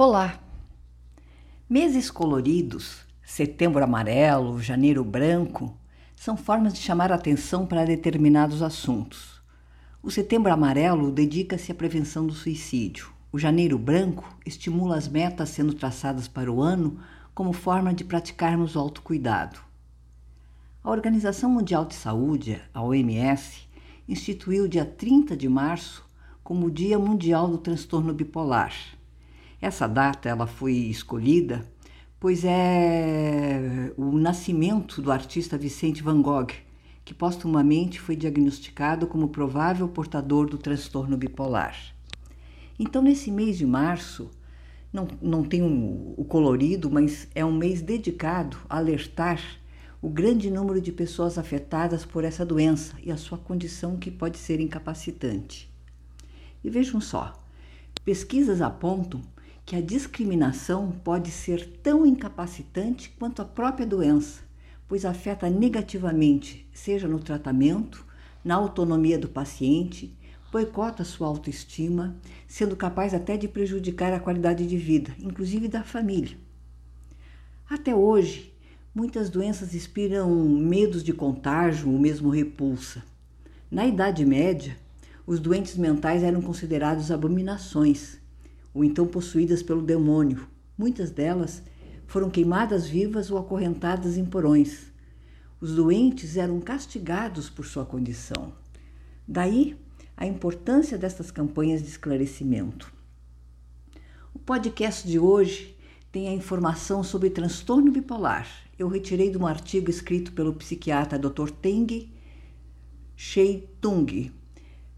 Olá! Meses coloridos, setembro amarelo, janeiro branco, são formas de chamar atenção para determinados assuntos. O setembro amarelo dedica-se à prevenção do suicídio. O janeiro branco estimula as metas sendo traçadas para o ano como forma de praticarmos o autocuidado. A Organização Mundial de Saúde, a OMS, instituiu o dia 30 de março como o Dia Mundial do Transtorno Bipolar. Essa data ela foi escolhida pois é o nascimento do artista Vincent Van Gogh, que postumamente foi diagnosticado como provável portador do transtorno bipolar. Então, nesse mês de março, não tem o colorido, mas é um mês dedicado a alertar o grande número de pessoas afetadas por essa doença e a sua condição que pode ser incapacitante. E vejam só, pesquisas apontam que a discriminação pode ser tão incapacitante quanto a própria doença, pois afeta negativamente, seja no tratamento, na autonomia do paciente, boicota sua autoestima, sendo capaz até de prejudicar a qualidade de vida, inclusive da família. Até hoje, muitas doenças inspiram medos de contágio ou mesmo repulsa. Na Idade Média, os doentes mentais eram considerados abominações, ou então possuídas pelo demônio. Muitas delas foram queimadas vivas ou acorrentadas em porões. Os doentes eram castigados por sua condição. Daí a importância destas campanhas de esclarecimento. O podcast de hoje tem a informação sobre transtorno bipolar. Eu retirei de um artigo escrito pelo psiquiatra Dr. Teng Chei Tung,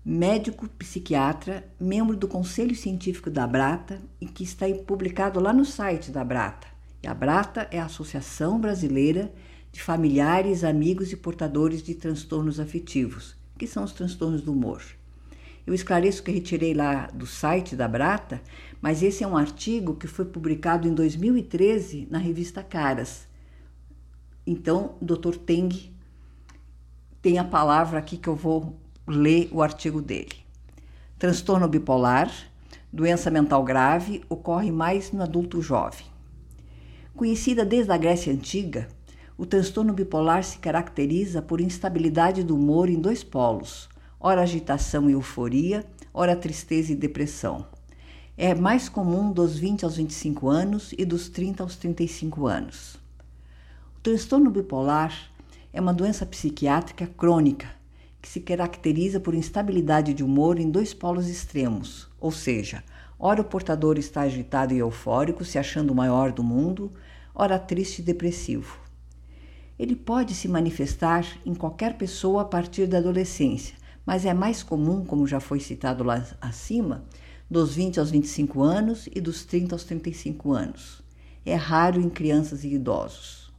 médico psiquiatra, membro do Conselho Científico da ABRATA e que está publicado lá no site da ABRATA. E a ABRATA é a Associação Brasileira de Familiares, Amigos e Portadores de Transtornos Afetivos, que são os transtornos do humor. Eu esclareço que retirei lá do site da ABRATA, mas esse é um artigo que foi publicado em 2013 na revista Caras. Então, Dr. Teng tem a palavra aqui que eu vou ler o artigo dele. Transtorno bipolar, doença mental grave, ocorre mais no adulto jovem. Conhecida desde a Grécia Antiga, o transtorno bipolar se caracteriza por instabilidade do humor em dois polos, ora agitação e euforia, ora tristeza e depressão. É mais comum dos 20 aos 25 anos e dos 30 aos 35 anos. O transtorno bipolar é uma doença psiquiátrica crônica, que se caracteriza por instabilidade de humor em dois polos extremos, ou seja, ora o portador está agitado e eufórico, se achando o maior do mundo, ora triste e depressivo. Ele pode se manifestar em qualquer pessoa a partir da adolescência, mas é mais comum, como já foi citado lá acima, dos 20 aos 25 anos e dos 30 aos 35 anos. É raro em crianças e idosos.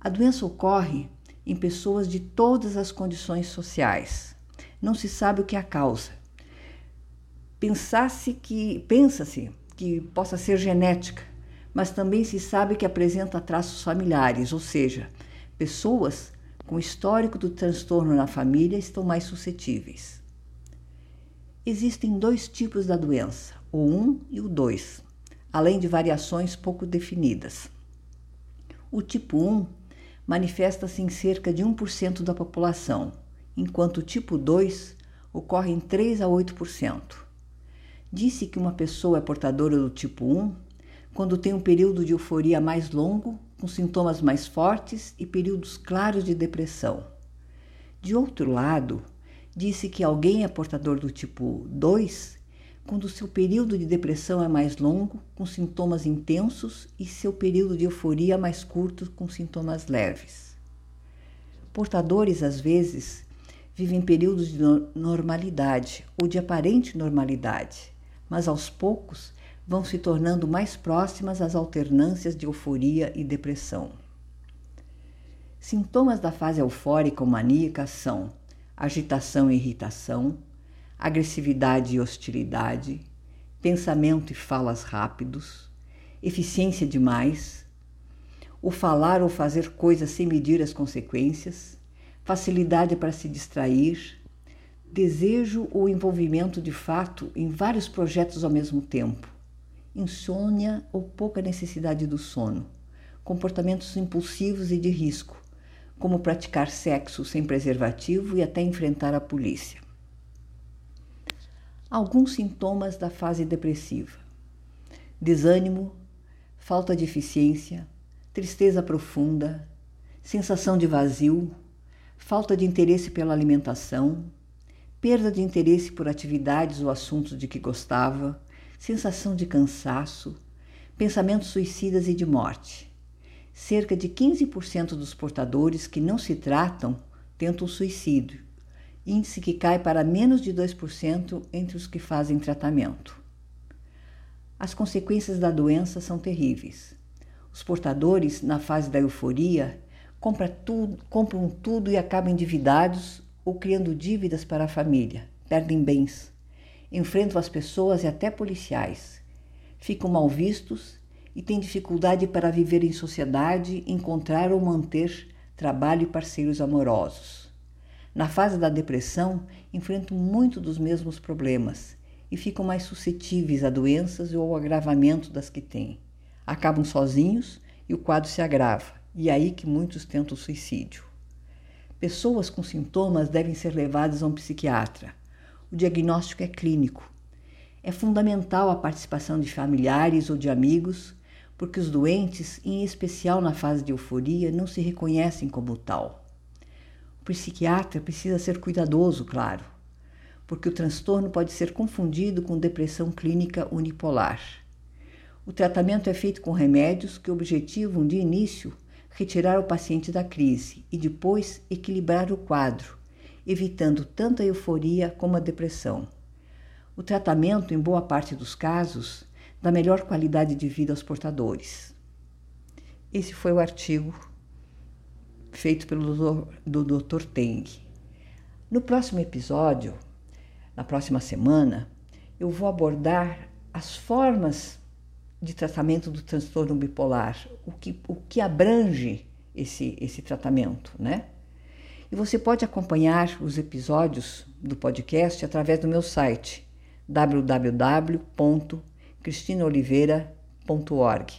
A doença ocorre em pessoas de todas as condições sociais. Não se sabe o que é a causa. Pensa-se que possa ser genética, mas também se sabe que apresenta traços familiares, ou seja, pessoas com histórico do transtorno na família estão mais suscetíveis. Existem dois tipos da doença, o 1 e o 2, além de variações pouco definidas. O tipo 1 manifesta-se em cerca de 1% da população, enquanto o tipo 2 ocorre em 3 a 8%. Disse que uma pessoa é portadora do tipo 1 quando tem um período de euforia mais longo, com sintomas mais fortes e períodos claros de depressão. De outro lado, disse que alguém é portador do tipo 2 quando seu período de depressão é mais longo, com sintomas intensos, e seu período de euforia mais curto, com sintomas leves. Portadores, às vezes, vivem períodos de normalidade ou de aparente normalidade, mas aos poucos vão se tornando mais próximas às alternâncias de euforia e depressão. Sintomas da fase eufórica ou maníaca são agitação e irritação, agressividade e hostilidade, pensamento e falas rápidos, eficiência demais, o falar ou fazer coisas sem medir as consequências, facilidade para se distrair, desejo ou envolvimento de fato em vários projetos ao mesmo tempo, insônia ou pouca necessidade do sono, comportamentos impulsivos e de risco, como praticar sexo sem preservativo e até enfrentar a polícia. Alguns sintomas da fase depressiva: desânimo, falta de eficiência, tristeza profunda, sensação de vazio, falta de interesse pela alimentação, perda de interesse por atividades ou assuntos de que gostava, sensação de cansaço, pensamentos suicidas e de morte. Cerca de 15% dos portadores que não se tratam tentam suicídio, índice que cai para menos de 2% entre os que fazem tratamento. As consequências da doença são terríveis. Os portadores, na fase da euforia, compram tudo e acabam endividados ou criando dívidas para a família, perdem bens, enfrentam as pessoas e até policiais, ficam mal vistos e têm dificuldade para viver em sociedade, encontrar ou manter trabalho e parceiros amorosos. Na fase da depressão, enfrentam muito dos mesmos problemas e ficam mais suscetíveis a doenças ou ao agravamento das que têm. Acabam sozinhos e o quadro se agrava, e é aí que muitos tentam o suicídio. Pessoas com sintomas devem ser levadas a um psiquiatra. O diagnóstico é clínico. É fundamental a participação de familiares ou de amigos, porque os doentes, em especial na fase de euforia, não se reconhecem como tal. O psiquiatra precisa ser cuidadoso, claro, porque o transtorno pode ser confundido com depressão clínica unipolar. O tratamento é feito com remédios que objetivam, de início, retirar o paciente da crise e depois equilibrar o quadro, evitando tanto a euforia como a depressão. O tratamento, em boa parte dos casos, dá melhor qualidade de vida aos portadores. Esse foi o artigo feito pelo Dr. Teng. No próximo episódio, na próxima semana, eu vou abordar as formas de tratamento do transtorno bipolar, o que abrange esse tratamento, né? E você pode acompanhar os episódios do podcast através do meu site www.cristinaoliveira.org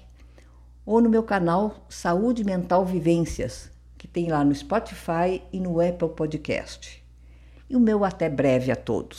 ou no meu canal Saúde Mental Vivências, que tem lá no Spotify e no Apple Podcast. E o meu até breve a todos.